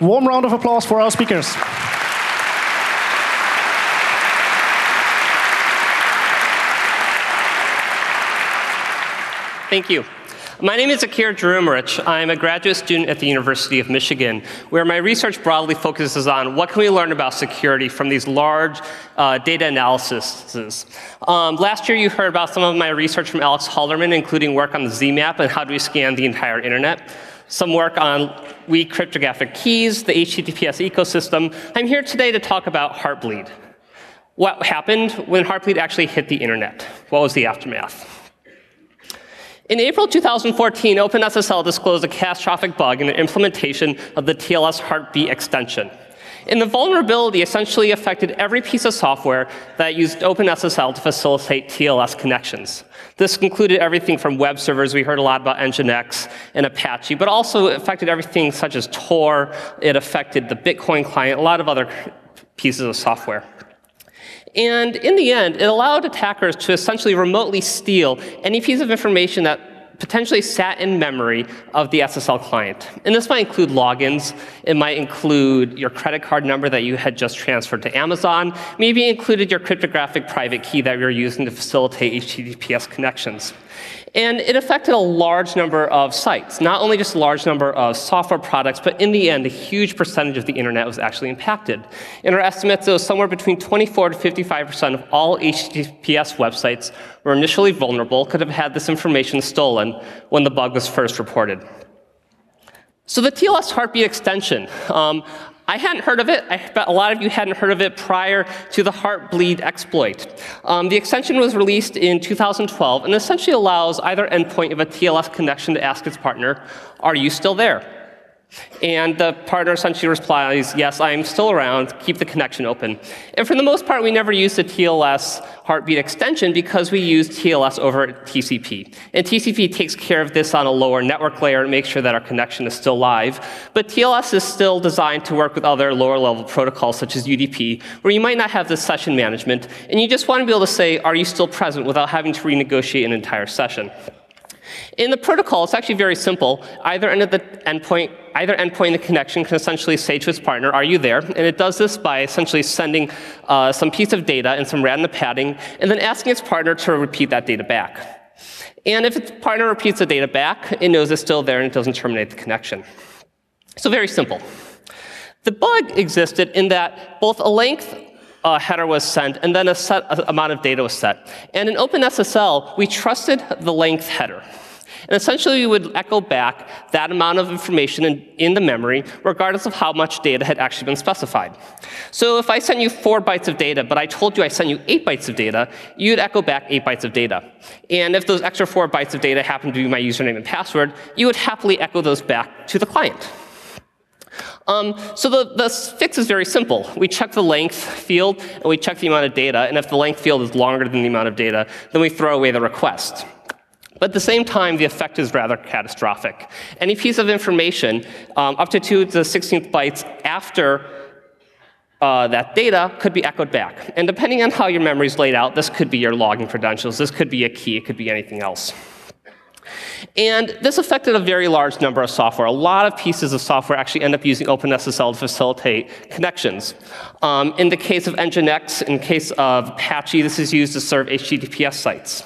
Warm round of applause for our speakers. Thank you. My name is Akira Jrumaric. I'm a graduate student at the University of Michigan, where my research broadly focuses on what can we learn about security from these large data analyses. Last year, you heard about some of my research from Alex Hallerman, including work on the ZMap and how do we scan the entire internet. Some work on weak cryptographic keys, the HTTPS ecosystem. I'm here today to talk about Heartbleed. What happened when Heartbleed actually hit the internet? What was the aftermath? In April 2014, OpenSSL disclosed a catastrophic bug in the implementation of the TLS Heartbeat extension. And the vulnerability essentially affected every piece of software that used OpenSSL to facilitate TLS connections. This included everything from web servers. We heard a lot about Nginx and Apache, but also affected everything such as Tor. It affected the Bitcoin client, a lot of other pieces of software. And in the end, it allowed attackers to essentially remotely steal any piece of information that potentially sat in memory of the SSL client. And this might include logins. It might include your credit card number that you had just transferred to Amazon. Maybe it included your cryptographic private key that you were using to facilitate HTTPS connections. And it affected a large number of sites, not only just a large number of software products, but in the end, a huge percentage of the internet was actually impacted. In our estimates, it was somewhere between 24 to 55% of all HTTPS websites were initially vulnerable, could have had this information stolen when the bug was first reported. So the TLS Heartbeat extension. I hadn't heard of it. I bet a lot of you hadn't heard of it prior to the Heartbleed exploit. The extension was released in 2012 and essentially allows either endpoint of a TLS connection to ask its partner, "Are you still there?" And the partner essentially replies, "Yes, I'm still around. Keep the connection open." And for the most part, we never used the TLS Heartbeat extension because we use TLS over TCP. And TCP takes care of this on a lower network layer and makes sure that our connection is still live. But TLS is still designed to work with other lower-level protocols, such as UDP, where you might not have this session management. And you just want to be able to say, "Are you still present?" without having to renegotiate an entire session. In the protocol, it's actually very simple. Either endpoint in the connection can essentially say to its partner, "Are you there?" And it does this by essentially sending some piece of data and some random padding, and then asking its partner to repeat that data back. And if its partner repeats the data back, it knows it's still there and it doesn't terminate the connection. So very simple. The bug existed in that both a length header was sent, and then a set amount of data was set. And in OpenSSL, we trusted the length header. And essentially, we would echo back that amount of information in the memory, regardless of how much data had actually been specified. So if I sent you 4 bytes of data, but I told you I sent you 8 bytes of data, you'd echo back 8 bytes of data. And if those extra 4 bytes of data happened to be my username and password, you would happily echo those back to the client. So the fix is very simple. We check the length field, and we check the amount of data. And if the length field is longer than the amount of data, then we throw away the request. But at the same time, the effect is rather catastrophic. Any piece of information up to 2 to the 16th bytes after that data could be echoed back. And depending on how your memory is laid out, this could be your login credentials. This could be a key. It could be anything else. And this affected a very large number of software. A lot of pieces of software actually end up using OpenSSL to facilitate connections. In the case of Nginx, in case of Apache, this is used to serve HTTPS sites.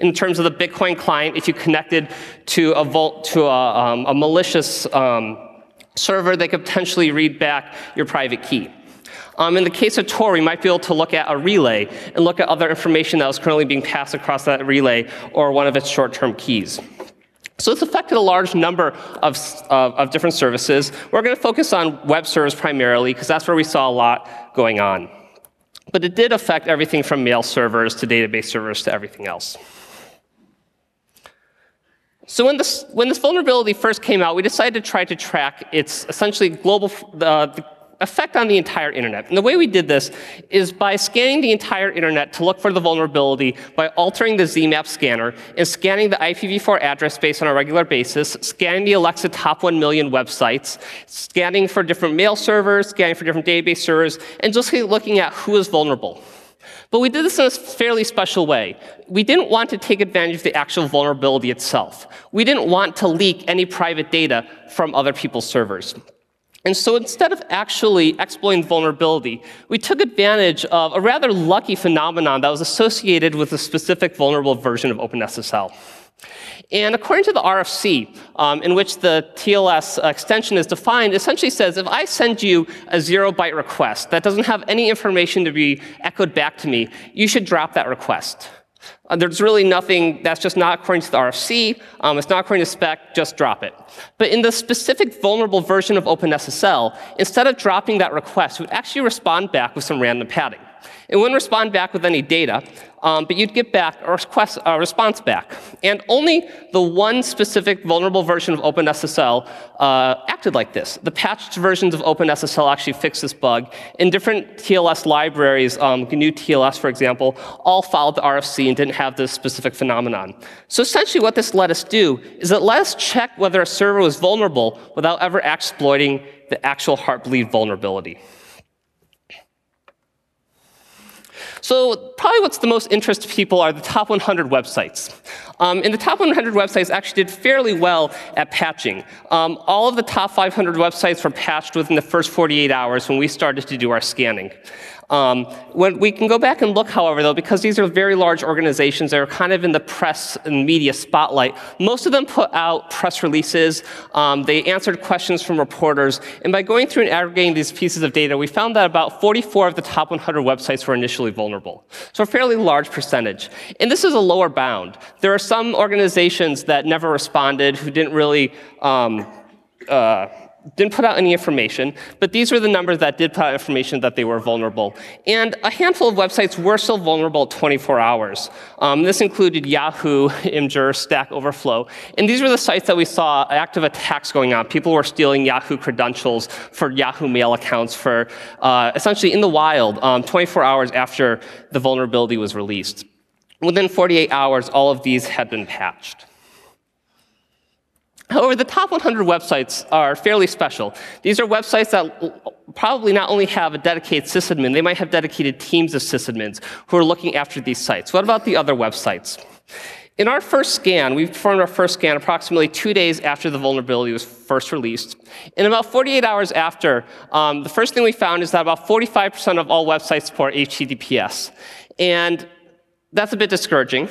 In terms of the Bitcoin client, if you connected to a malicious server, they could potentially read back your private key. In the case of Tor, we might be able to look at a relay and look at other information that was currently being passed across that relay or one of its short-term keys. So it's affected a large number of different services. We're going to focus on web servers primarily, because that's where we saw a lot going on. But it did affect everything from mail servers to database servers to everything else. So when this vulnerability first came out, we decided to try to track its essentially global effect on the entire internet. And the way we did this is by scanning the entire internet to look for the vulnerability by altering the ZMap scanner and scanning the IPv4 address space on a regular basis, scanning the Alexa top 1 million websites, scanning for different mail servers, scanning for different database servers, and just looking at who is vulnerable. But we did this in a fairly special way. We didn't want to take advantage of the actual vulnerability itself. We didn't want to leak any private data from other people's servers. And so instead of actually exploiting vulnerability, we took advantage of a rather lucky phenomenon that was associated with a specific vulnerable version of OpenSSL. And according to the RFC, in which the TLS extension is defined, essentially says, if I send you a 0-byte request that doesn't have any information to be echoed back to me, you should drop that request. There's really nothing that's just not according to the RFC. It's not according to spec. Just drop it. But in the specific vulnerable version of OpenSSL, instead of dropping that request, it would actually respond back with some random padding. It wouldn't respond back with any data, but you'd get back a response back. And only the one specific vulnerable version of OpenSSL acted like this. The patched versions of OpenSSL actually fixed this bug. In different TLS libraries, GNU TLS, for example, all followed the RFC and didn't have this specific phenomenon. So essentially what this let us do is it let us check whether a server was vulnerable without ever exploiting the actual Heartbleed vulnerability. So probably what's the most interest to people are the top 100 websites. And the top 100 websites actually did fairly well at patching. All of the top 500 websites were patched within the first 48 hours when we started to do our scanning. When we can go back and look, however, though, because these are very large organizations that are kind of in the press and media spotlight, most of them put out press releases. They answered questions from reporters. And by going through and aggregating these pieces of data, we found that about 44 of the top 100 websites were initially vulnerable. So a fairly large percentage. And this is a lower bound. There are some organizations that never responded, who didn't really didn't put out any information, but these were the numbers that did put out information that they were vulnerable. And a handful of websites were still vulnerable at 24 hours. This included Yahoo, Imgur, Stack Overflow. And these were the sites that we saw active attacks going on. People were stealing Yahoo credentials for Yahoo Mail accounts for essentially in the wild, 24 hours after the vulnerability was released. Within 48 hours, all of these had been patched. However, the top 100 websites are fairly special. These are websites that probably not only have a dedicated sysadmin, they might have dedicated teams of sysadmins who are looking after these sites. What about the other websites? In our first scan, we performed our first scan approximately 2 days after the vulnerability was first released. And about 48 hours after, the first thing we found is that about 45% of all websites support HTTPS. And that's a bit discouraging.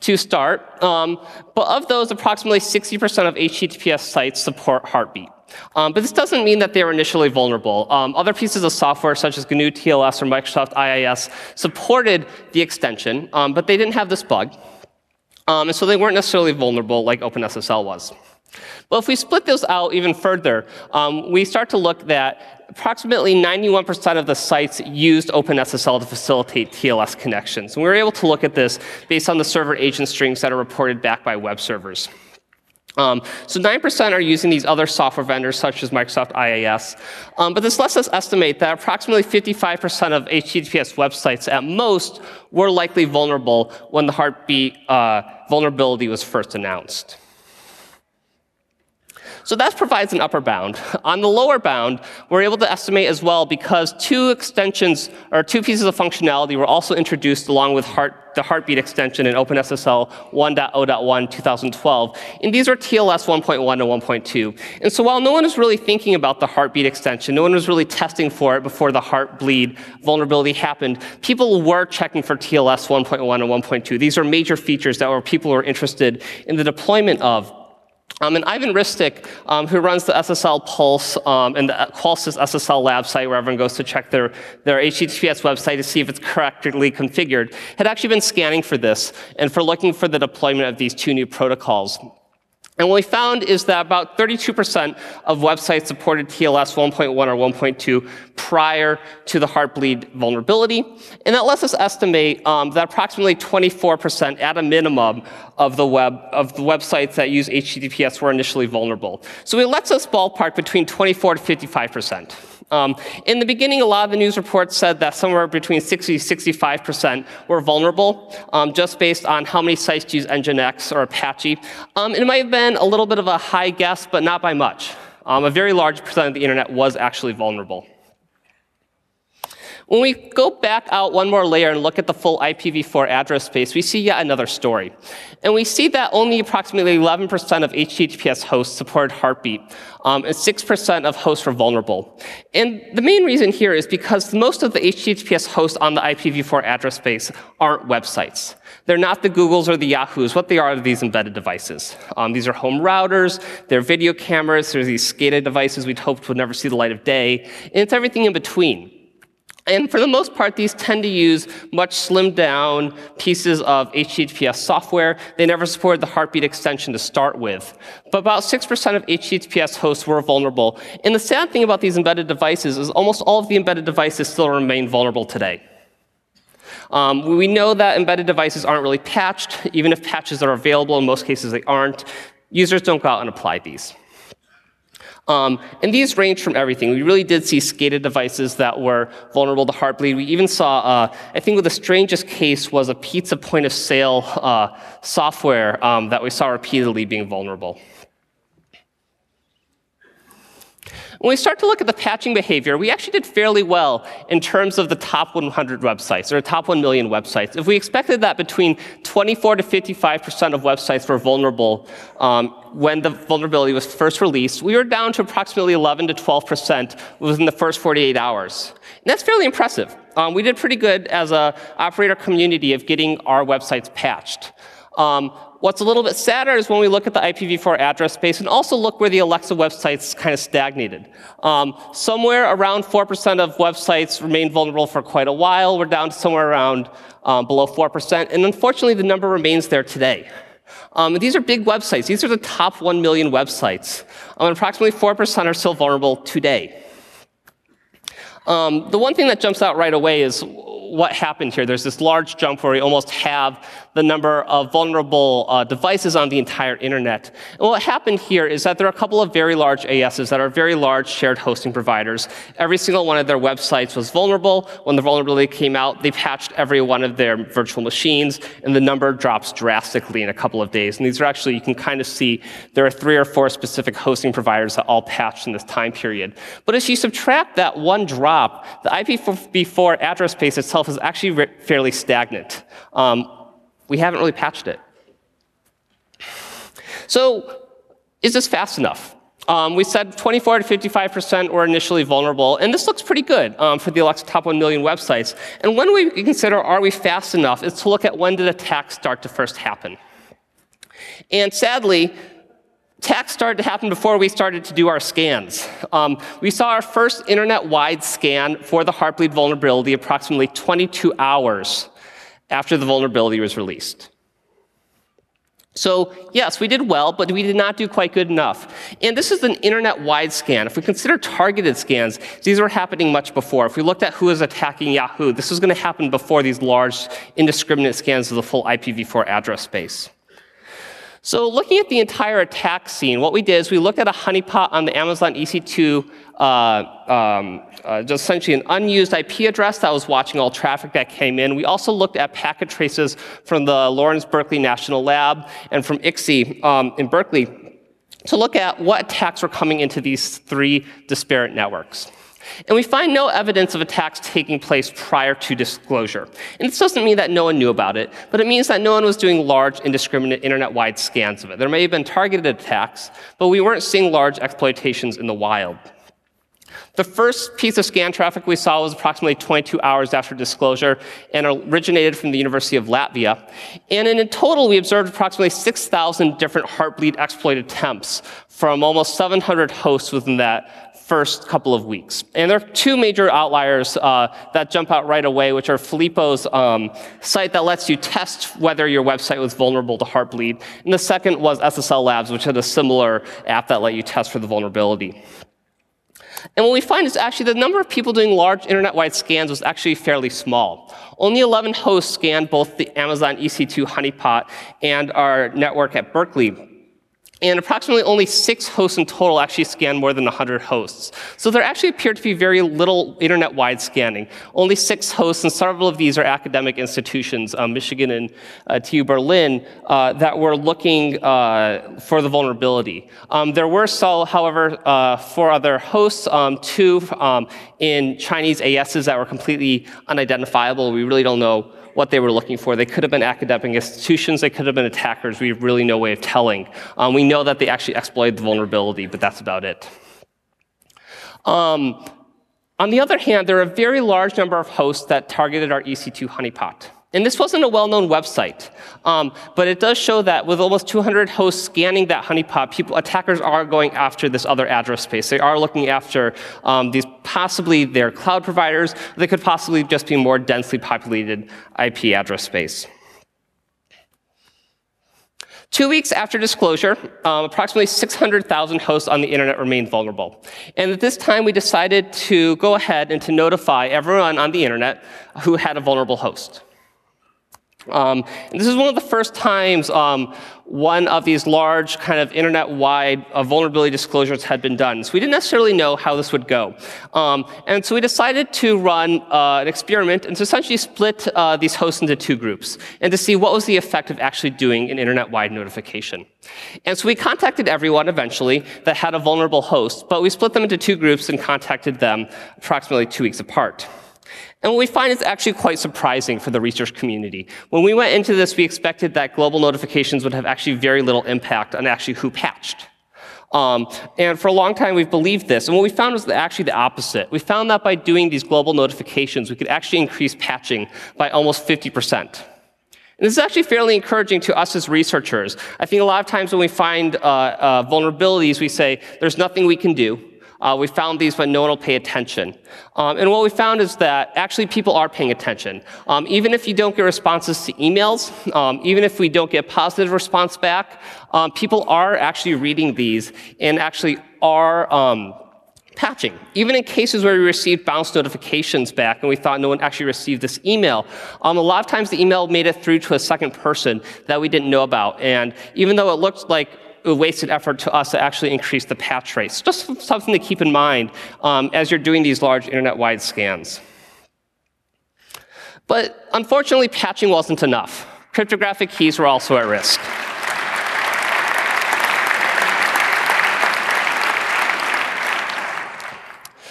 To start, but of those, approximately 60% of HTTPS sites support Heartbleed. But this doesn't mean that they were initially vulnerable. Other pieces of software, such as GNU TLS or Microsoft IIS, supported the extension, but they didn't have this bug. And so they weren't necessarily vulnerable like OpenSSL was. But if we split those out even further, we start to look that approximately 91% of the sites used OpenSSL to facilitate TLS connections. And we were able to look at this based on the server agent strings that are reported back by web servers. So 9% are using these other software vendors, such as Microsoft IIS. But this lets us estimate that approximately 55% of HTTPS websites at most were likely vulnerable when the Heartbleed vulnerability was first announced. So that provides an upper bound. On the lower bound, we're able to estimate as well because two extensions or two pieces of functionality were also introduced along with the Heartbleed extension in OpenSSL 1.0.1 2012. And these were TLS 1.1 and 1.2. And so while no one was really thinking about the Heartbleed extension, no one was really testing for it before the Heartbleed vulnerability happened, people were checking for TLS 1.1 and 1.2. These are major features that people were interested in the deployment of. And Ivan Ristic, who runs the SSL Pulse and the Qualsys SSL Lab site, where everyone goes to check their HTTPS website to see if it's correctly configured, had actually been scanning for this and for looking for the deployment of these two new protocols. And what we found is that about 32% of websites supported TLS 1.1 or 1.2 prior to the Heartbleed vulnerability. And that lets us estimate that approximately 24% at a minimum of the websites that use HTTPS were initially vulnerable. So it lets us ballpark between 24 to 55%. In the beginning, a lot of the news reports said that somewhere between 60 to 65% were vulnerable, just based on how many sites use Nginx or Apache. It might have been a little bit of a high guess, but not by much. A very large percent of the internet was actually vulnerable. When we go back out one more layer and look at the full IPv4 address space, we see yet another story. And we see that only approximately 11% of HTTPS hosts support Heartbleed, and 6% of hosts are vulnerable. And the main reason here is because most of the HTTPS hosts on the IPv4 address space aren't websites. They're not the Googles or the Yahoos. What they are these embedded devices. These are home routers, they're video cameras, there's these SCADA devices we'd hoped would never see the light of day, and it's everything in between. And for the most part, these tend to use much slimmed down pieces of HTTPS software. They never supported the Heartbleed extension to start with. But about 6% of HTTPS hosts were vulnerable. And the sad thing about these embedded devices is almost all of the embedded devices still remain vulnerable today. We know that embedded devices aren't really patched. Even if patches are available, in most cases they aren't. Users don't go out and apply these. And these range from everything. We really did see SCADA devices that were vulnerable to Heartbleed. We even saw, I think the strangest case was a pizza point-of-sale software that we saw repeatedly being vulnerable. When we start to look at the patching behavior, we actually did fairly well in terms of the top 100 websites, or top 1 million websites. If we expected that between 24 to 55% of websites were vulnerable when the vulnerability was first released, we were down to approximately 11 to 12% within the first 48 hours. And that's fairly impressive. We did pretty good as an operator community of getting our websites patched. What's a little bit sadder is when we look at the IPv4 address space and also look where the Alexa websites kind of stagnated. Somewhere around 4% of websites remained vulnerable for quite a while. We're down to somewhere around below 4%. And unfortunately, the number remains there today. These are big websites. These are the top 1 million websites. Approximately 4% are still vulnerable today. The one thing that jumps out right away is what happened here. There's this large jump where we almost have the number of vulnerable devices on the entire internet. And what happened here is that there are a couple of very large ASs that are very large shared hosting providers. Every single one of their websites was vulnerable. When the vulnerability came out, they patched every one of their virtual machines, and the number drops drastically in a couple of days. And these are actually, you can kind of see, there are 3 or 4 specific hosting providers that all patched in this time period. But if you subtract that one drop, the IPv4 address space itself is actually fairly stagnant. We haven't really patched it. So is this fast enough? We said 24 to 55% were initially vulnerable, and this looks pretty good for the Alexa top 1 million websites. And when we consider are we fast enough, it's to look at when did attacks start to first happen. And sadly, attacks started to happen before we started to do our scans. We saw our first internet-wide scan for the Heartbleed vulnerability approximately 22 hours after the vulnerability was released. So yes, we did well, but we did not do quite good enough. And this is an internet-wide scan. If we consider targeted scans, these were happening much before. If we looked at who was attacking Yahoo, this was going to happen before these large indiscriminate scans of the full IPv4 address space. So looking at the entire attack scene, what we did is we looked at a honeypot on the Amazon EC2, just essentially an unused IP address that was watching all traffic that came in. We also looked at packet traces from the Lawrence Berkeley National Lab and from ICSI in Berkeley to look at what attacks were coming into these 3 disparate networks. And we find no evidence of attacks taking place prior to disclosure. And this doesn't mean that no one knew about it, but it means that no one was doing large, indiscriminate, internet-wide scans of it. There may have been targeted attacks, but we weren't seeing large exploitations in the wild. The first piece of scan traffic we saw was approximately 22 hours after disclosure and originated from the University of Latvia. And in total, we observed approximately 6,000 different Heartbleed exploit attempts from almost 700 hosts within that first couple of weeks. And there are 2 major outliers that jump out right away, which are Filippo's site that lets you test whether your website was vulnerable to Heartbleed. And the second was SSL Labs, which had a similar app that let you test for the vulnerability. And what we find is actually the number of people doing large internet-wide scans was actually fairly small. Only 11 hosts scanned both the Amazon EC2 honeypot and our network at Berkeley. And approximately only 6 hosts in total actually scan more than 100 hosts. So there actually appeared to be very little internet-wide scanning. Only 6 hosts, and several of these are academic institutions, Michigan and TU Berlin, that were looking for the vulnerability. There were, however, 4 other hosts, 2 in Chinese ASs that were completely unidentifiable. We really don't know what they were looking for. They could have been academic institutions, they could have been attackers, we have really no way of telling. We know that they actually exploited the vulnerability, but that's about it. On the other hand, there are a very large number of hosts that targeted our EC2 honeypot. And this wasn't a well-known website, but it does show that with almost 200 hosts scanning that honeypot, attackers are going after this other address space. They are looking after these possibly their cloud providers. They could possibly just be more densely populated IP address space. 2 weeks after disclosure, approximately 600,000 hosts on the internet remained vulnerable. And at this time, we decided to go ahead and to notify everyone on the internet who had a vulnerable host. And this is one of the first times one of these large kind of internet-wide vulnerability disclosures had been done. So we didn't necessarily know how this would go. And so we decided to run an experiment and to essentially split these hosts into 2 groups and to see what was the effect of actually doing an internet-wide notification. And so we contacted everyone eventually that had a vulnerable host, but we split them into 2 groups and contacted them approximately 2 weeks apart. And what we find is actually quite surprising for the research community. When we went into this, we expected that global notifications would have actually very little impact on actually who patched. And for a long time, we've believed this. And what we found was actually the opposite. We found that by doing these global notifications, we could actually increase patching by almost 50%. And this is actually fairly encouraging to us as researchers. I think a lot of times when we find vulnerabilities, we say, there's nothing we can do. We found these, but no one will pay attention. And what we found is that actually people are paying attention. Even if you don't get responses to emails, even if we don't get positive response back, people are actually reading these and actually are patching. Even in cases where we received bounce notifications back and we thought no one actually received this email, a lot of times the email made it through to a second person that we didn't know about. And even though it looked like wasted effort to us to actually increase the patch rates. Just something to keep in mind as you're doing these large internet-wide scans. But unfortunately, patching wasn't enough. Cryptographic keys were also at risk.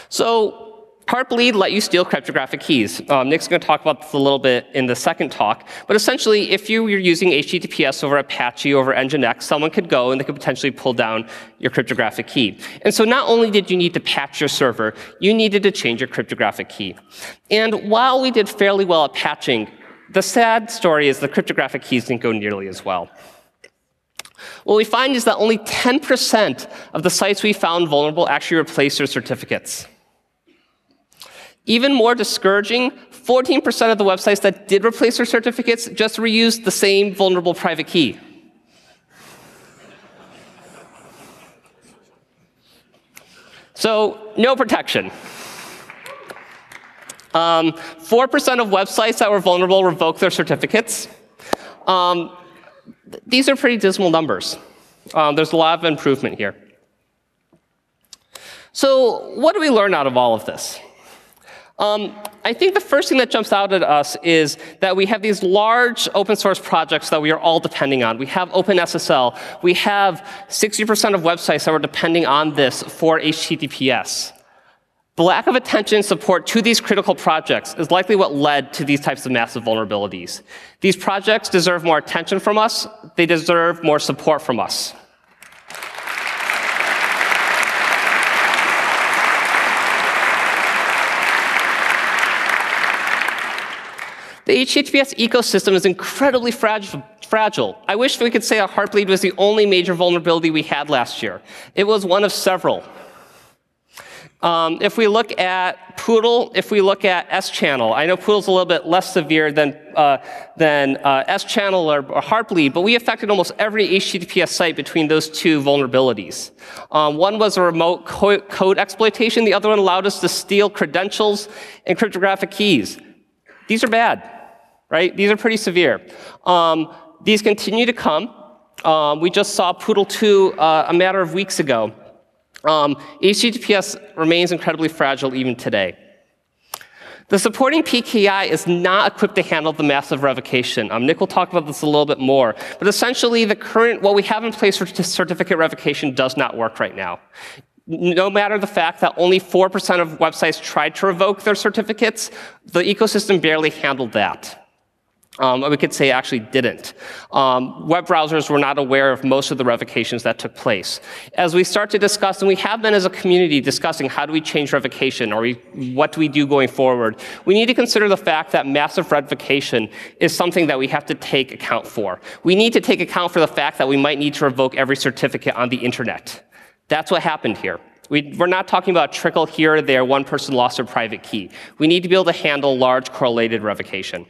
So Heartbleed let you steal cryptographic keys. Nick's going to talk about this a little bit in the second talk. But essentially, if you were using HTTPS over Apache over Nginx, someone could go and they could potentially pull down your cryptographic key. And so not only did you need to patch your server, you needed to change your cryptographic key. And while we did fairly well at patching, the sad story is the cryptographic keys didn't go nearly as well. What we find is that only 10% of the sites we found vulnerable actually replaced their certificates. Even more discouraging, 14% of the websites that did replace their certificates just reused the same vulnerable private key. So, no protection. 4% of websites that were vulnerable revoked their certificates. These are pretty dismal numbers. There's a lot of improvement here. So, what do we learn out of all of this? I think the first thing that jumps out at us is that we have these large open source projects that we are all depending on. We have OpenSSL. We have 60% of websites that were depending on this for HTTPS. The lack of attention and support to these critical projects is likely what led to these types of massive vulnerabilities. These projects deserve more attention from us. They deserve more support from us. The HTTPS ecosystem is incredibly fragile. I wish we could say that Heartbleed was the only major vulnerability we had last year. It was one of several. If we look at Poodle, if we look at S-channel, I know Poodle's a little bit less severe than S-channel or Heartbleed, but we affected almost every HTTPS site between those 2 vulnerabilities. One was a remote code exploitation. The other one allowed us to steal credentials and cryptographic keys. These are bad, right? These are pretty severe. These continue to come. We just saw Poodle 2 a matter of weeks ago. HTTPS remains incredibly fragile even today. The supporting PKI is not equipped to handle the massive revocation. Nick will talk about this a little bit more. But essentially, the current, what we have in place for certificate revocation does not work right now. No matter the fact that only 4% of websites tried to revoke their certificates, the ecosystem barely handled that. We could say actually didn't. Web browsers were not aware of most of the revocations that took place. As we start to discuss, and we have been as a community discussing how do we change revocation, or what do we do going forward, we need to consider the fact that massive revocation is something that we have to take account for. We need to take account for the fact that we might need to revoke every certificate on the internet. That's what happened here. We're not talking about trickle here or there, one person lost their private key. We need to be able to handle large correlated revocation.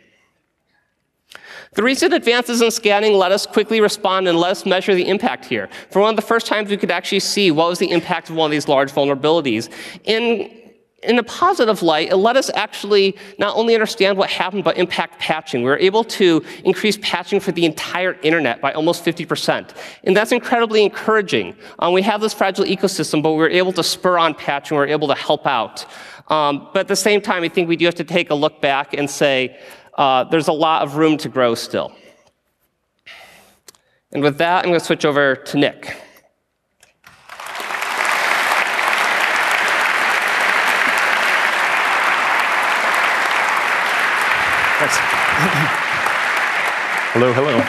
The recent advances in scanning let us quickly respond and let us measure the impact here. For one of the first times, we could actually see what was the impact of one of these large vulnerabilities. In a positive light, it let us actually not only understand what happened, but impact patching. We were able to increase patching for the entire internet by almost 50%. And that's incredibly encouraging. We have this fragile ecosystem, but we were able to spur on patching. We were able to help out. But at the same time, I think we do have to take a look back and say, there's a lot of room to grow still. And with that, I'm going to switch over to Nick. Thanks. Hello, hello.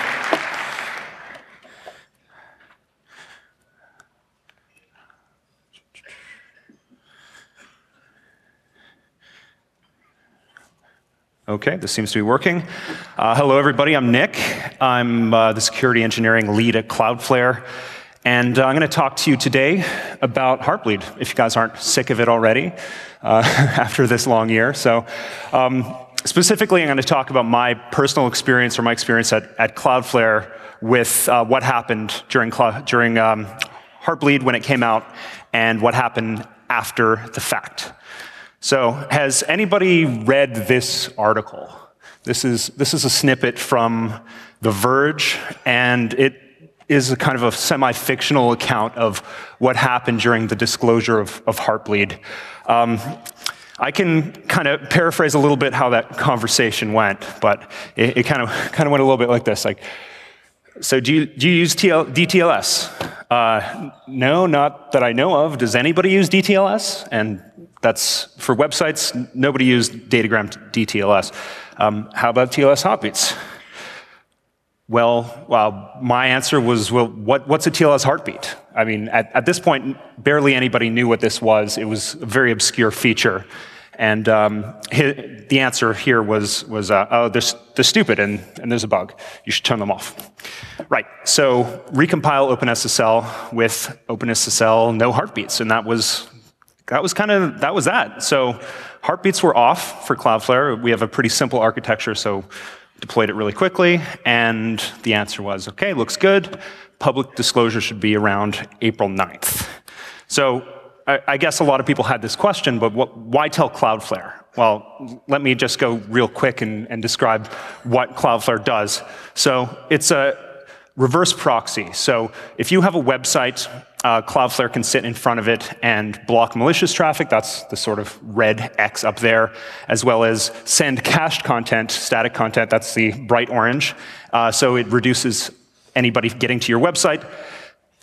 Okay, this seems to be working. Hello, everybody. I'm Nick. I'm the security engineering lead at Cloudflare. And I'm going to talk to you today about Heartbleed, if you guys aren't sick of it already after this long year. So. Specifically, I'm going to talk about my personal experience or my experience at Cloudflare with what happened during Heartbleed when it came out and what happened after the fact. So has anybody read this article? This is a snippet from The Verge, and it is a kind of a semi-fictional account of what happened during the disclosure of Heartbleed. I can kind of paraphrase a little bit how that conversation went, but it kind of went a little bit like this. Like, so do you use DTLS? No, not that I know of. Does anybody use DTLS? And that's for websites. Nobody used Datagram DTLS. How about TLS heartbeats? Well, my answer was, well, what's a TLS heartbeat? I mean, at this point, barely anybody knew what this was. It was a very obscure feature. And the answer here was they're stupid, and there's a bug. You should turn them off. Right, so recompile OpenSSL with OpenSSL no heartbeats, and that was that. So heartbeats were off for Cloudflare. We have a pretty simple architecture, so deployed it really quickly, and the answer was, okay, looks good. Public disclosure should be around April 9th. So I guess a lot of people had this question, but why tell Cloudflare? Well, let me just go real quick and describe what Cloudflare does. So it's a reverse proxy. So if you have a website, Cloudflare can sit in front of it and block malicious traffic. That's the sort of red X up there, as well as send cached content, static content. That's the bright orange. So it reduces anybody getting to your website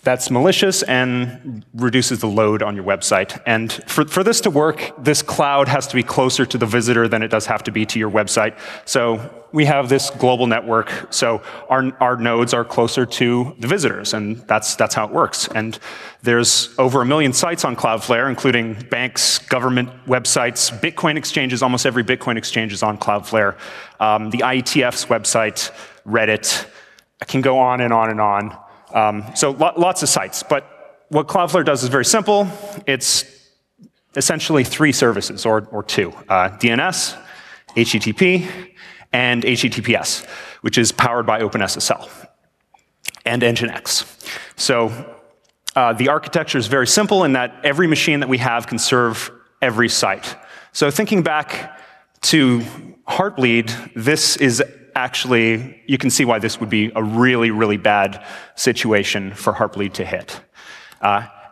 that's malicious and reduces the load on your website. And for this to work, this cloud has to be closer to the visitor than it does have to be to your website. So we have this global network, so our nodes are closer to the visitors, and that's how it works. And there's over 1 million sites on Cloudflare, including banks, government websites, Bitcoin exchanges. Almost every Bitcoin exchange is on Cloudflare. The IETF's website, Reddit. I can go on and on and on. So lots of sites. But what Cloudflare does is very simple. It's essentially three services, or two. DNS, HTTP, and HTTPS, which is powered by OpenSSL and Nginx. So the architecture is very simple in that every machine that we have can serve every site. So thinking back to Heartbleed, this is actually, you can see why this would be a really, really bad situation for Heartbleed to hit.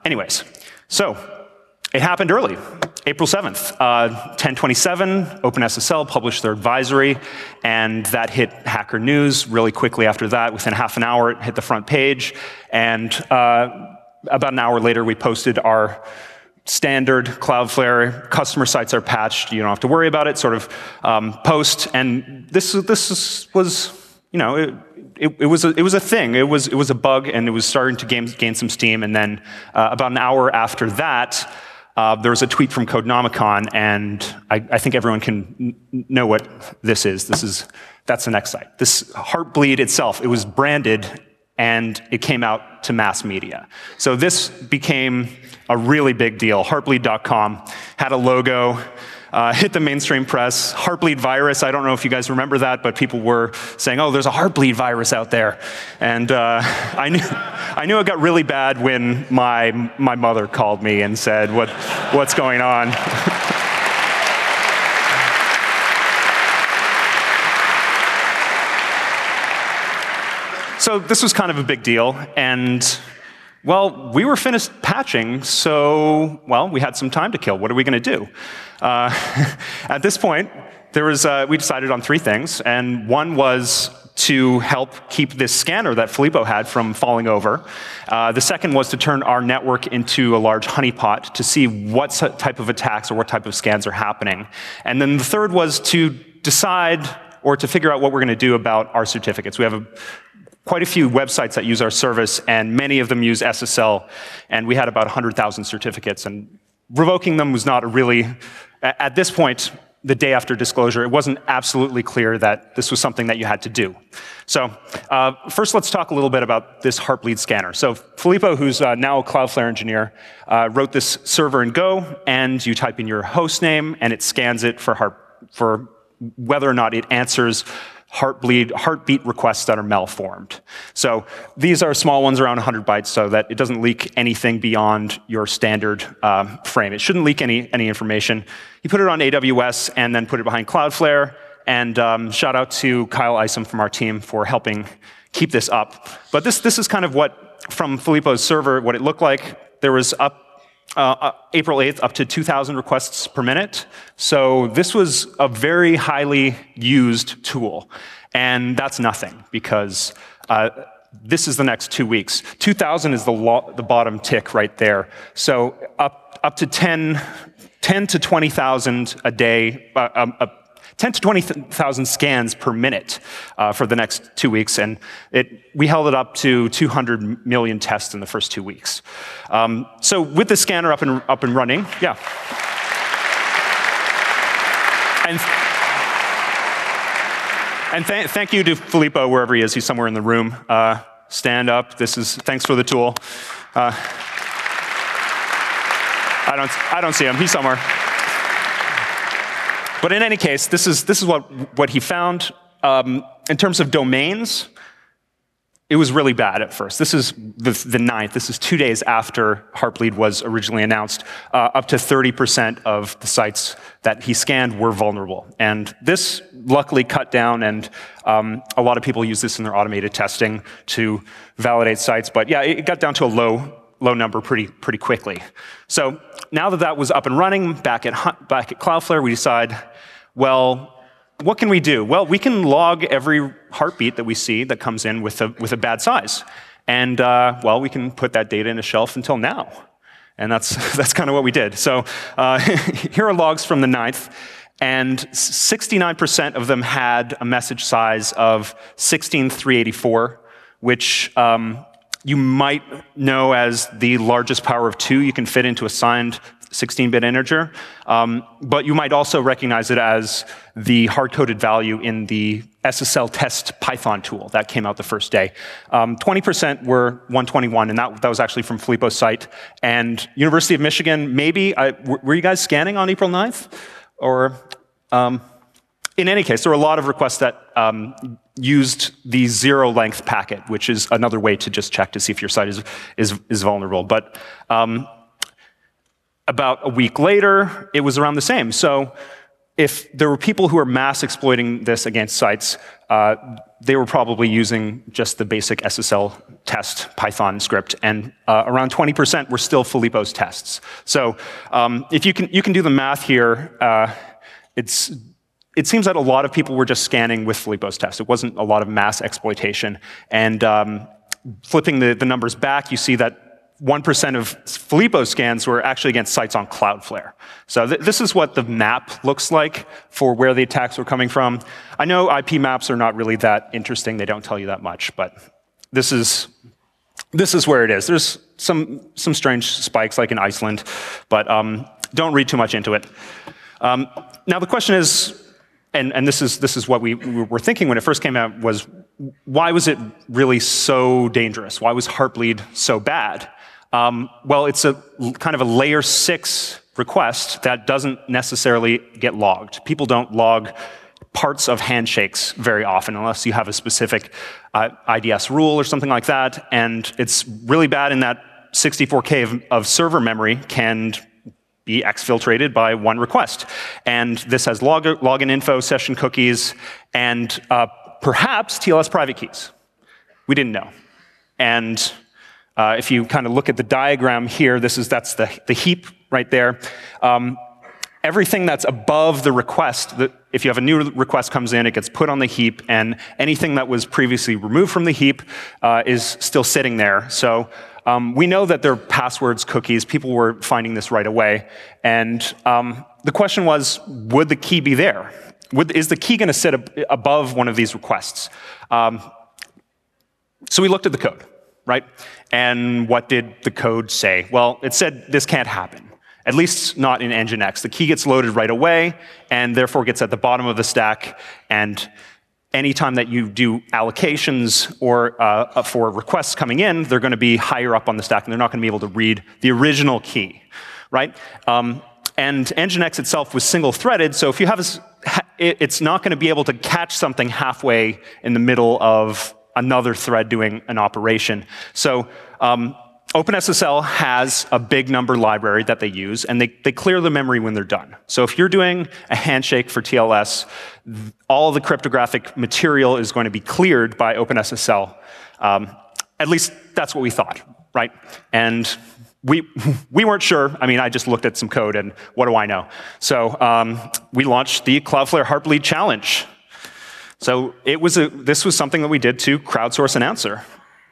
Anyways, so it happened early, April 7th, 1027, OpenSSL published their advisory, and that hit Hacker News really quickly after that. Within half an hour, it hit the front page, and about an hour later, we posted our standard Cloudflare, customer sites are patched, you don't have to worry about it, sort of post, and this was, you know, it was a thing. It was a bug, and it was starting to gain some steam, and then about an hour after that, there was a tweet from Codenomicon, and I think everyone can know what this is. That's the next site. This Heartbleed itself, it was branded, and it came out to mass media. So this became a really big deal. Heartbleed.com had a logo, hit the mainstream press. Heartbleed virus, I don't know if you guys remember that, but people were saying, oh, there's a Heartbleed virus out there. And I knew it got really bad when my mother called me and said, what's going on? So this was kind of a big deal, and well, we were finished patching, so, well, we had some time to kill. What are we going to do? At this point, we decided on three things, and one was to help keep this scanner that Filippo had from falling over. The second was to turn our network into a large honeypot to see what type of attacks or what type of scans are happening. And then the third was to decide or to figure out what we're going to do about our certificates. We have quite a few websites that use our service, and many of them use SSL, and we had about 100,000 certificates, and revoking them was not a really, at this point, the day after disclosure, it wasn't absolutely clear that this was something that you had to do. So first, let's talk a little bit about this Heartbleed scanner. So Filippo, who's now a Cloudflare engineer, wrote this server in Go, and you type in your host name, and it scans it for whether or not it answers heartbeat requests that are malformed. So these are small ones around 100 bytes so that it doesn't leak anything beyond your standard frame. It shouldn't leak any information. You put it on AWS and then put it behind Cloudflare. And shout out to Kyle Isom from our team for helping keep this up. But this is kind of what, from Filippo's server, what it looked like. There was April 8th, up to 2,000 requests per minute. So this was a very highly used tool. And that's nothing, because this is the next 2 weeks. 2,000 is the bottom tick right there. So up to 10 to 20,000 a day, 10 to 20,000 scans per minute for the next 2 weeks, and we held it up to 200 million tests in the first 2 weeks. So with the scanner up and running, yeah. And thank you to Filippo, wherever he is. He's somewhere in the room. Stand up. Thanks for the tool. I don't see him. He's somewhere. But in any case, this is what he found. In terms of domains, it was really bad at first. This is the 9th. This is 2 days after Heartbleed was originally announced. Up to 30% of the sites that he scanned were vulnerable. And this luckily cut down, and a lot of people use this in their automated testing to validate sites. But yeah, it got down to a low number pretty quickly. So now that was up and running, back at Cloudflare, we decide, well, what can we do? Well, we can log every heartbeat that we see that comes in with a bad size, and well, we can put that data in a shelf until now, and that's kind of what we did. So here are logs from the 9th, and 69% of them had a message size of 16384, which you might know as the largest power of 2 you can fit into a signed 16-bit integer, but you might also recognize it as the hard-coded value in the SSL test Python tool that came out the first day. 20% were 121, and that was actually from Filippo's site. And University of Michigan, maybe, were you guys scanning on April 9th? Or, in any case, there were a lot of requests that used the zero-length packet, which is another way to just check to see if your site is vulnerable. But about a week later, it was around the same. So if there were people who are mass exploiting this against sites, they were probably using just the basic SSL test Python script, and around 20% were still Filippo's tests. So if you can do the math here, it seems that a lot of people were just scanning with Filippo's tests. It wasn't a lot of mass exploitation. And flipping the numbers back, you see that 1% of Filippo scans were actually against sites on Cloudflare. So this is what the map looks like for where the attacks were coming from. I know IP maps are not really that interesting. They don't tell you that much, but this is where it is. There's some strange spikes like in Iceland, but don't read too much into it. Now the question is, and this is what we were thinking when it first came out, was why was it really so dangerous? Why was Heartbleed so bad? Well, it's a kind of a layer 6 request that doesn't necessarily get logged. People don't log parts of handshakes very often unless you have a specific IDS rule or something like that. And it's really bad in that 64K of server memory can be exfiltrated by one request. And this has login info, session cookies, and perhaps TLS private keys. We didn't know. And if you kind of look at the diagram here, that's the heap right there. Everything that's above the request, if you have a new request comes in, it gets put on the heap, and anything that was previously removed from the heap is still sitting there. So we know that there are passwords, cookies. People were finding this right away. And the question was, would the key be there? Is the key going to sit above one of these requests? So we looked at the code. Right? And what did the code say? Well, it said this can't happen, at least not in Nginx. The key gets loaded right away, and therefore gets at the bottom of the stack. And anytime that you do allocations or for requests coming in, they're going to be higher up on the stack, and they're not going to be able to read the original key. Right? And Nginx itself was single-threaded, so if you have it's not going to be able to catch something halfway in the middle of another thread doing an operation. So OpenSSL has a big number library that they use, and they clear the memory when they're done. So if you're doing a handshake for TLS, all the cryptographic material is going to be cleared by OpenSSL. At least that's what we thought, right? And we weren't sure. I mean, I just looked at some code, and what do I know? So we launched the Cloudflare Heartbleed Challenge. So this was something that we did to crowdsource an answer.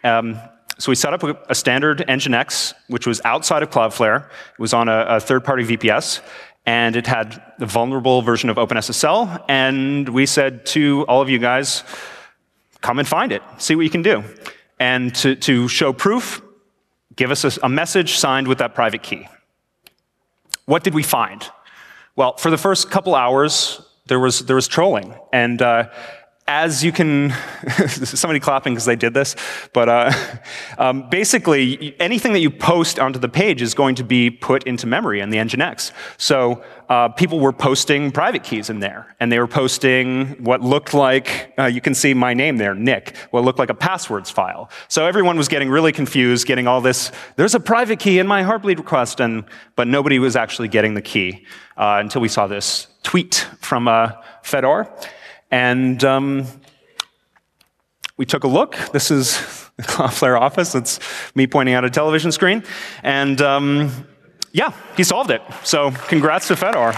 So we set up a standard Nginx, which was outside of Cloudflare. It was on a third-party VPS, and it had the vulnerable version of OpenSSL. And we said to all of you guys, come and find it. See what you can do. And to show proof, give us a message signed with that private key. What did we find? Well, for the first couple hours, there was trolling, and as you can, somebody clapping because they did this, but basically anything that you post onto the page is going to be put into memory in the Nginx. So people were posting private keys in there, and they were posting what looked like, you can see my name there, Nick, what looked like a passwords file. So everyone was getting really confused, getting all this, there's a private key in my Heartbleed request, but nobody was actually getting the key until we saw this tweet from Fedor. And we took a look. This is the Cloudflare office. It's me pointing out a television screen. And yeah, he solved it. So congrats to Fedor.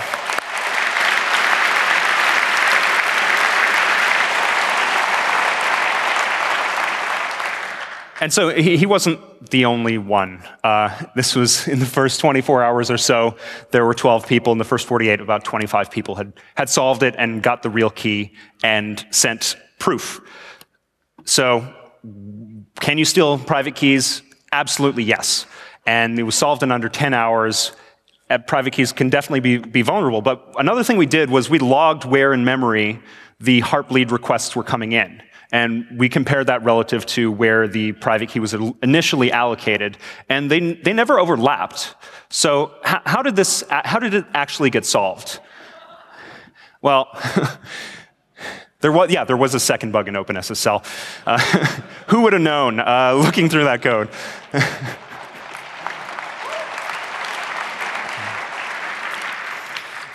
And so he wasn't the only one. This was in the first 24 hours or so. There were 12 people. In the first 48, about 25 people had solved it and got the real key and sent proof. So can you steal private keys? Absolutely, yes. And it was solved in under 10 hours. Private keys can definitely be vulnerable. But another thing we did was we logged where in memory the Heartbleed requests were coming in. And we compared that relative to where the private key was initially allocated, and they never overlapped. So how did it actually get solved? Well, there was a second bug in OpenSSL. Who would have known? Looking through that code.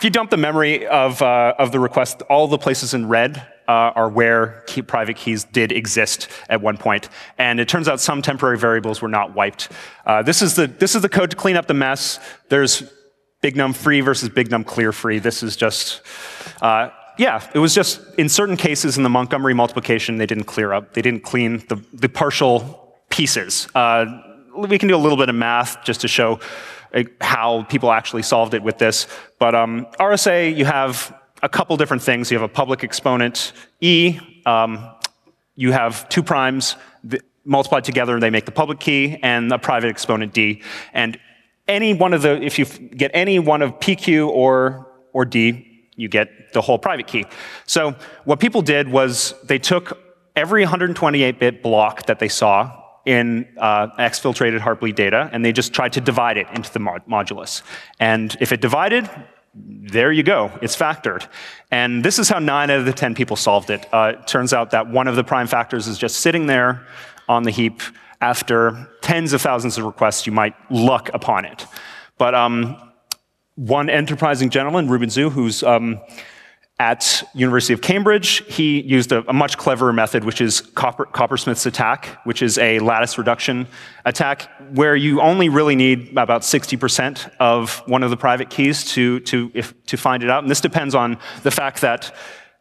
If you dump the memory of the request, all the places in red are where private keys did exist at one point. And it turns out some temporary variables were not wiped. This is the code to clean up the mess. There's bignum free versus bignum clear free. This is just, yeah, it was just in certain cases in the Montgomery multiplication, they didn't clear up. They didn't clean the partial pieces. We can do a little bit of math just to show how people actually solved it with this. But RSA, you have a couple different things. You have a public exponent, E. You have two primes multiplied together, they make the public key, and a private exponent, D. And any one of the, if you get any one of PQ or D, you get the whole private key. So what people did was they took every 128-bit block that they saw in exfiltrated Heartbleed data, and they just tried to divide it into the modulus. And if it divided, there you go, it's factored. And this is how 9 out of the 10 people solved it. It turns out that one of the prime factors is just sitting there on the heap. After tens of thousands of requests, you might luck upon it. But one enterprising gentleman, Ruben Zhu, who's at University of Cambridge, he used a much cleverer method, which is Coppersmith's attack, which is a lattice reduction attack, where you only really need about 60% of one of the private keys to find it out. And this depends on the fact that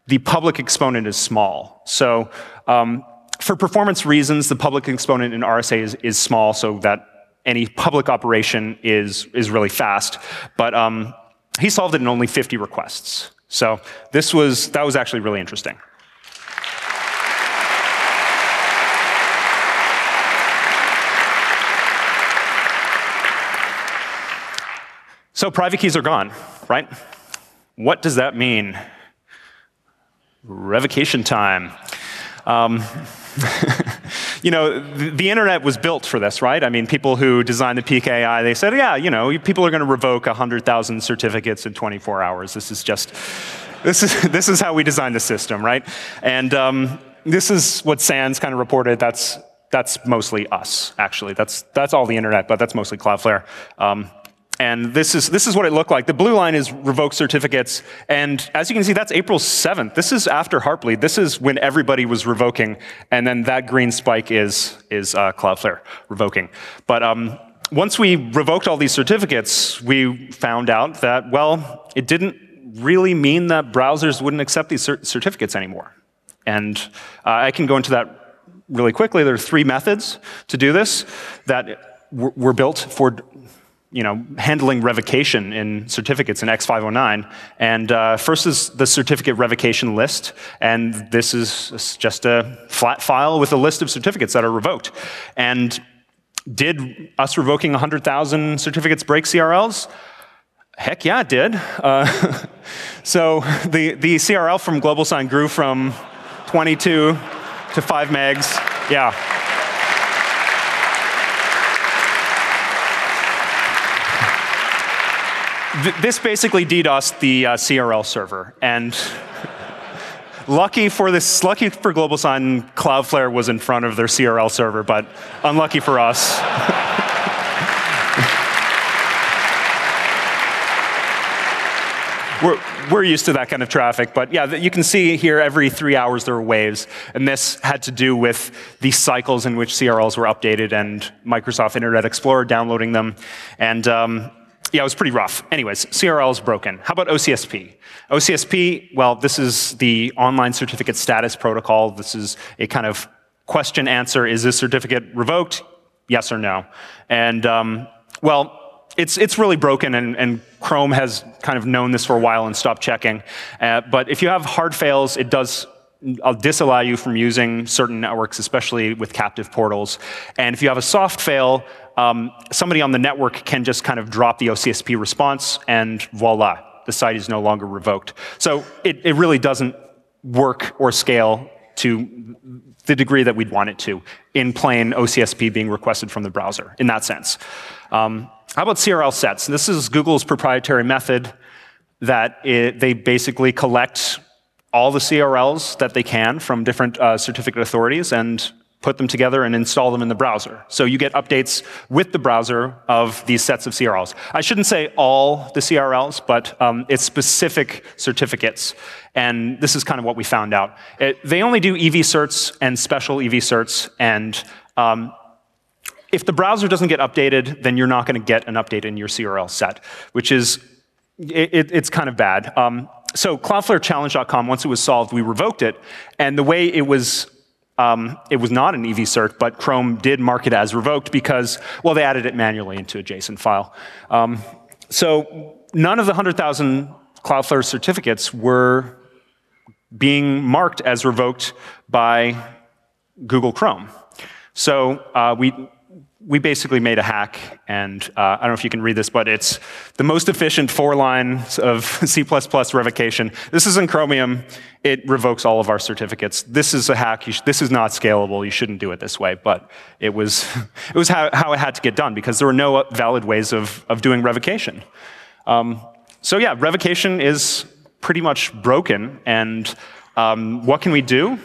the public exponent is small. So for performance reasons, the public exponent in RSA is small, so that any public operation is really fast. But he solved it in only 50 requests. So that was actually really interesting. So private keys are gone, right? What does that mean? Revocation time. You know, the internet was built for this, right? I mean, people who designed the PKI, they said, yeah, you know, people are going to revoke 100,000 certificates in 24 hours. This is just, this is how we designed the system, right? And this is what Sands kind of reported. That's mostly us, actually. That's all the internet, but that's mostly Cloudflare. And this is what it looked like. The blue line is revoked certificates. And as you can see, that's April 7th. This is after Heartbleed. This is when everybody was revoking. And then that green spike is Cloudflare revoking. But once we revoked all these certificates, we found out that, well, it didn't really mean that browsers wouldn't accept these certificates anymore. And I can go into that really quickly. There are three methods to do this that were built for, you know, handling revocation in certificates in X509. And first is the certificate revocation list. And this is just a flat file with a list of certificates that are revoked. And did us revoking 100,000 certificates break CRLs? Heck yeah, it did. So the CRL from GlobalSign grew from 22 to 5 megs. Yeah. This basically DDoSed the CRL server, and lucky for GlobalSign, Cloudflare was in front of their CRL server, but unlucky for us. We're used to that kind of traffic, but yeah, you can see here every 3 hours there were waves, and this had to do with the cycles in which CRLs were updated and Microsoft Internet Explorer downloading them, and yeah, it was pretty rough. Anyways, CRL is broken. How about OCSP? OCSP, well, this is the online certificate status protocol. This is a kind of question answer. Is this certificate revoked? Yes or no? And, well, it's really broken, and Chrome has kind of known this for a while and stopped checking. But if you have hard fails, it does disallow you from using certain networks, especially with captive portals. And if you have a soft fail, somebody on the network can just kind of drop the OCSP response, and voila, the site is no longer revoked. So it really doesn't work or scale to the degree that we'd want it to, in plain OCSP being requested from the browser, in that sense. How about CRL sets? This is Google's proprietary method that they basically collect all the CRLs that they can from different certificate authorities and put them together, and install them in the browser. So you get updates with the browser of these sets of CRLs. I shouldn't say all the CRLs, but it's specific certificates. And this is kind of what we found out. They only do EV certs and special EV certs. And if the browser doesn't get updated, then you're not going to get an update in your CRL set, which is, it's kind of bad. So cloudflarechallenge.com, once it was solved, we revoked it. And the way it was not an EV cert, but Chrome did mark it as revoked because, well, they added it manually into a JSON file. So none of the 100,000 Cloudflare certificates were being marked as revoked by Google Chrome. So we basically made a hack, and I don't know if you can read this, but it's the most efficient 4 lines of C++ revocation. This is in Chromium. It revokes all of our certificates. This is a hack. This is not scalable. You shouldn't do it this way. But it was how it had to get done, because there were no valid ways of doing revocation. So yeah, revocation is pretty much broken. And what can we do?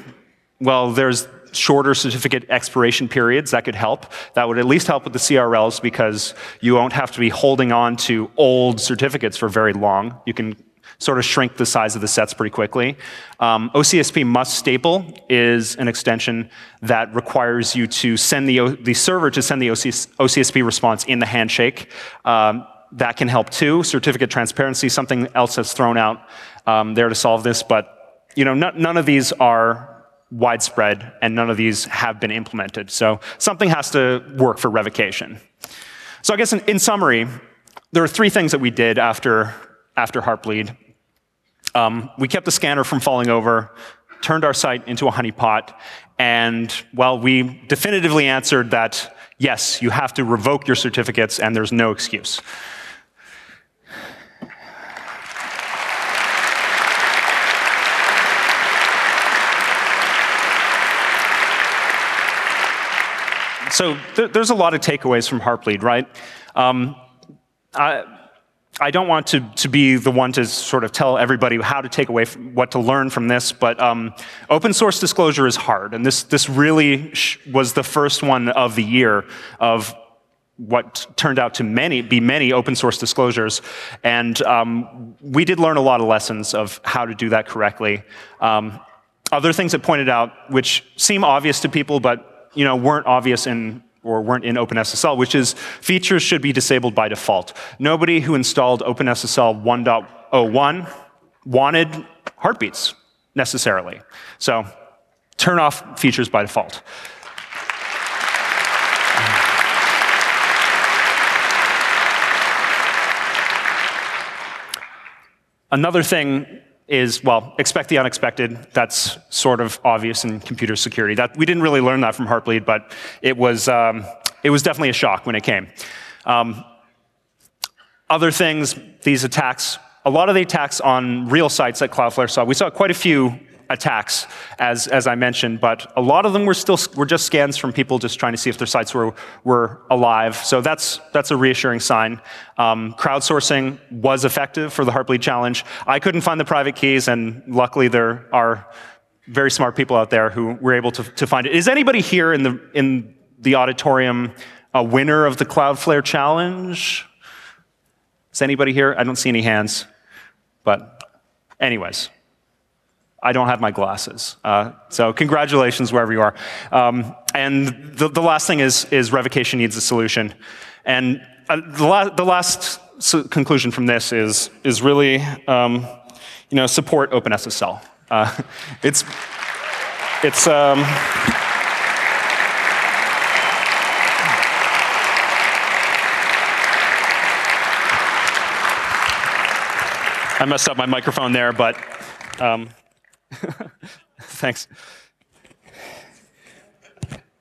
Well, there's shorter certificate expiration periods. That could help. That would at least help with the CRLs, because you won't have to be holding on to old certificates for very long. You can sort of shrink the size of the sets pretty quickly. OCSP must staple is an extension that requires you to send the server to send the OCSP response in the handshake. That can help too. Certificate transparency, something else that's thrown out there to solve this. But you know, none of these are widespread, and none of these have been implemented. So something has to work for revocation. So I guess in summary, there are 3 things that we did after Heartbleed. We kept the scanner from falling over, turned our site into a honeypot, and, well, we definitively answered that, yes, you have to revoke your certificates, and there's no excuse. So there's a lot of takeaways from Heartbleed, right? I don't want to be the one to sort of tell everybody how to take away, what to learn from this, but open source disclosure is hard. And this really was the first one of the year of what turned out to be many open source disclosures. And we did learn a lot of lessons of how to do that correctly. Other things that pointed out, which seem obvious to people, but you know, weren't obvious weren't in OpenSSL, which is features should be disabled by default. Nobody who installed OpenSSL 1.01 wanted heartbeats necessarily. So turn off features by default. Another thing is, well, expect the unexpected. That's sort of obvious in computer security. That we didn't really learn that from Heartbleed, but it was definitely a shock when it came. Other things, these attacks, a lot of the attacks on real sites that Cloudflare saw, we saw quite a few attacks, as I mentioned, but a lot of them were just scans from people just trying to see if their sites were alive. So that's a reassuring sign. Crowdsourcing was effective for the Heartbleed challenge. I couldn't find the private keys, and luckily there are very smart people out there who were able to find it. Is anybody here in the auditorium a winner of the Cloudflare challenge? Is anybody here? I don't see any hands, but anyways. I don't have my glasses, so congratulations wherever you are. And the last thing is revocation needs a solution. And the last conclusion from this is really, you know, support OpenSSL. I messed up my microphone there, but. Thanks.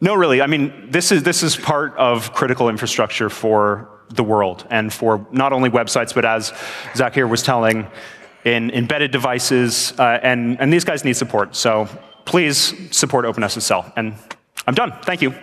No, really, I mean, this is part of critical infrastructure for the world and for not only websites, but as Zach here was telling, in embedded devices, and these guys need support. So please support OpenSSL. And I'm done. Thank you.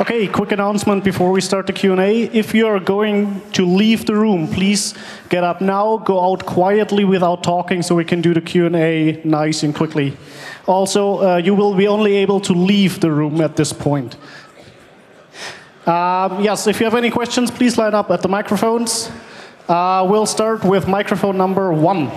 Okay, quick announcement before we start the Q&A. If you are going to leave the room, please get up now, go out quietly without talking so we can do the Q&A nice and quickly. Also, you will be only able to leave the room at this point. Yes, if you have any questions, please line up at the microphones. We'll start with microphone number 1.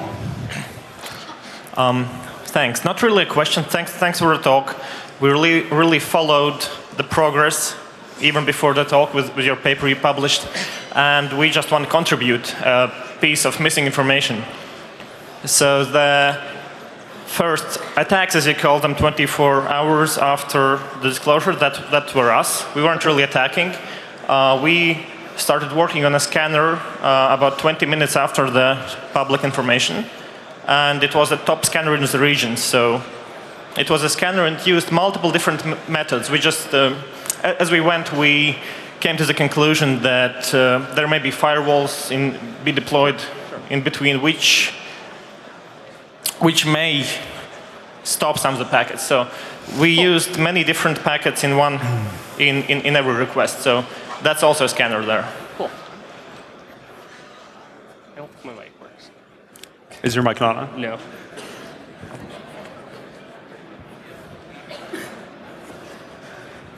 Thanks. Not really a question. Thanks for the talk. We really followed the progress, even before the talk, with your paper you published. And we just want to contribute a piece of missing information. So the first attacks, as you call them, 24 hours after the disclosure, that were us. We weren't really attacking. We started working on a scanner about 20 minutes after the public information. And it was the top scanner in the region. So it was a scanner and used multiple different methods. We just, as we went, we came to the conclusion that there may be firewalls be deployed in between, which may stop some of the packets. So we used many different packets in one in every request. So that's also a scanner there. Cool. I hope my mic works. Is your mic not on? No.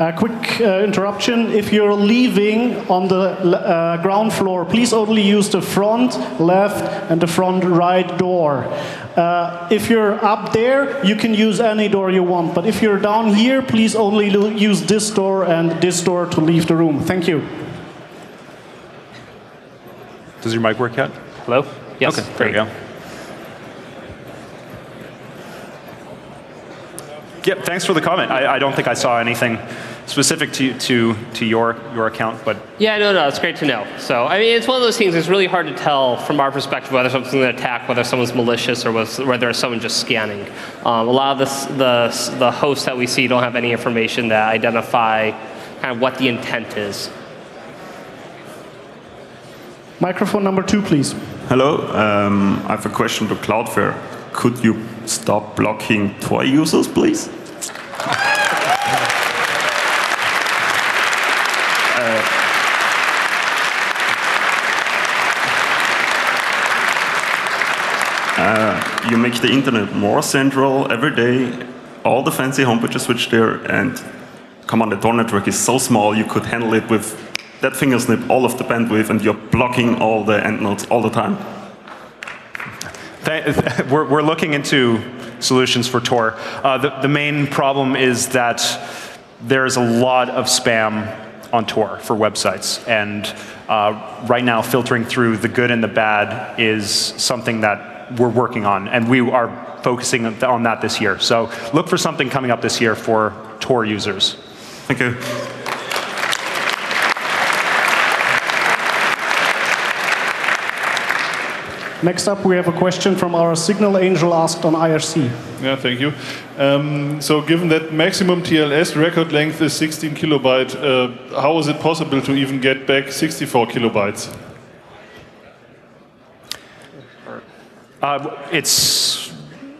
A quick interruption. If you're leaving on the ground floor, please only use the front left and the front right door. If you're up there, you can use any door you want. But if you're down here, please only use this door and this door to leave the room. Thank you. Does your mic work yet? Hello? Yes. Okay, great. There we go. Yep, thanks for the comment. I don't think I saw anything specific to your account, but yeah, no, it's great to know. So I mean, it's one of those things. It's really hard to tell from our perspective whether something's an attack, whether someone's malicious, or whether it's someone just scanning. A lot of the hosts that we see don't have any information that identify kind of what the intent is. Microphone number 2, please. Hello, I have a question to Cloudflare. Could you stop blocking Tor users, please? You make the internet more central every day. All the fancy homepages switch there, and come on, the Tor network is so small you could handle it with that finger snip, all of the bandwidth, and you're blocking all the end nodes all the time. We're looking into solutions for Tor. The main problem is that there's a lot of spam on Tor for websites. And right now, filtering through the good and the bad is something that we're working on. And we are focusing on that this year. So look for something coming up this year for Tor users. Thank you. Next up, we have a question from our Signal Angel asked on IRC. Yeah, thank you. So given that maximum TLS record length is 16 kilobytes, how is it possible to even get back 64 kilobytes?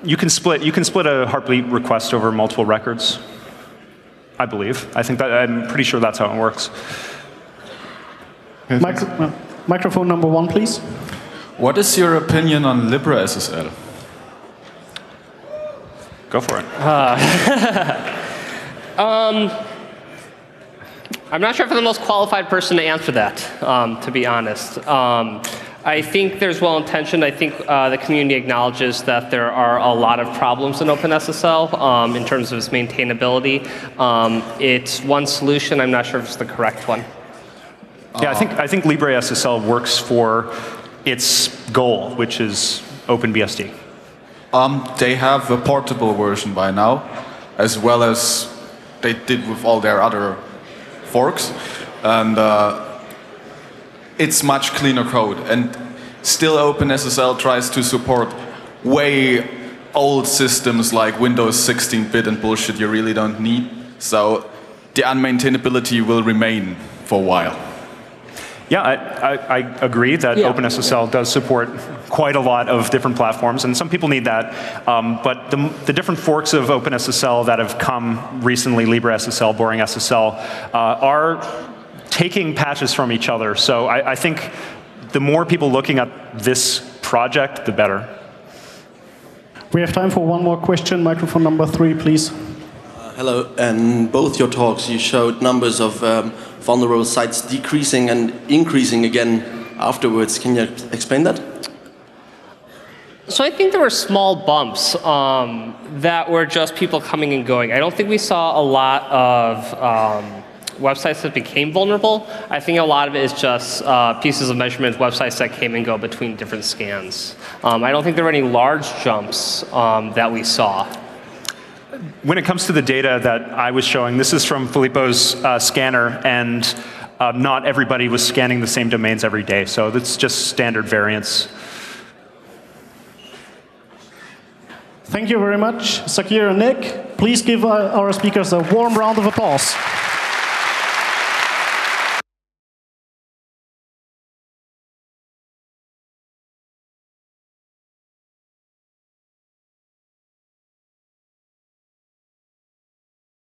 You can split a Heartbleed request over multiple records, I believe. I think that I'm pretty sure that's how it works. Microphone number 1, please. What is your opinion on LibreSSL? Go for it. I'm not sure if I'm the most qualified person to answer that, to be honest. I think there's well-intentioned. I think the community acknowledges that there are a lot of problems in OpenSSL in terms of its maintainability. It's one solution. I'm not sure if it's the correct one. Yeah, I think LibreSSL works for its goal, which is OpenBSD. They have a portable version by now, as well as they did with all their other forks. And it's much cleaner code. And still OpenSSL tries to support way old systems like Windows 16-bit and bullshit you really don't need. So the unmaintainability will remain for a while. Yeah, I agree that OpenSSL does support quite a lot of different platforms, and some people need that. But the different forks of OpenSSL that have come recently, LibreSSL, Boring SSL, are taking patches from each other. So I think the more people looking at this project, the better. We have time for one more question. Microphone number 3, please. Hello. In both your talks, you showed numbers of vulnerable sites decreasing and increasing again afterwards. Can you explain that? So I think there were small bumps that were just people coming and going. I don't think we saw a lot of websites that became vulnerable. I think a lot of it is just pieces of measurement, websites that came and go between different scans. I don't think there were any large jumps that we saw. When it comes to the data that I was showing, this is from Filippo's scanner, and not everybody was scanning the same domains every day. So that's just standard variance. Thank you very much, Sakir and Nick. Please give our speakers a warm round of applause.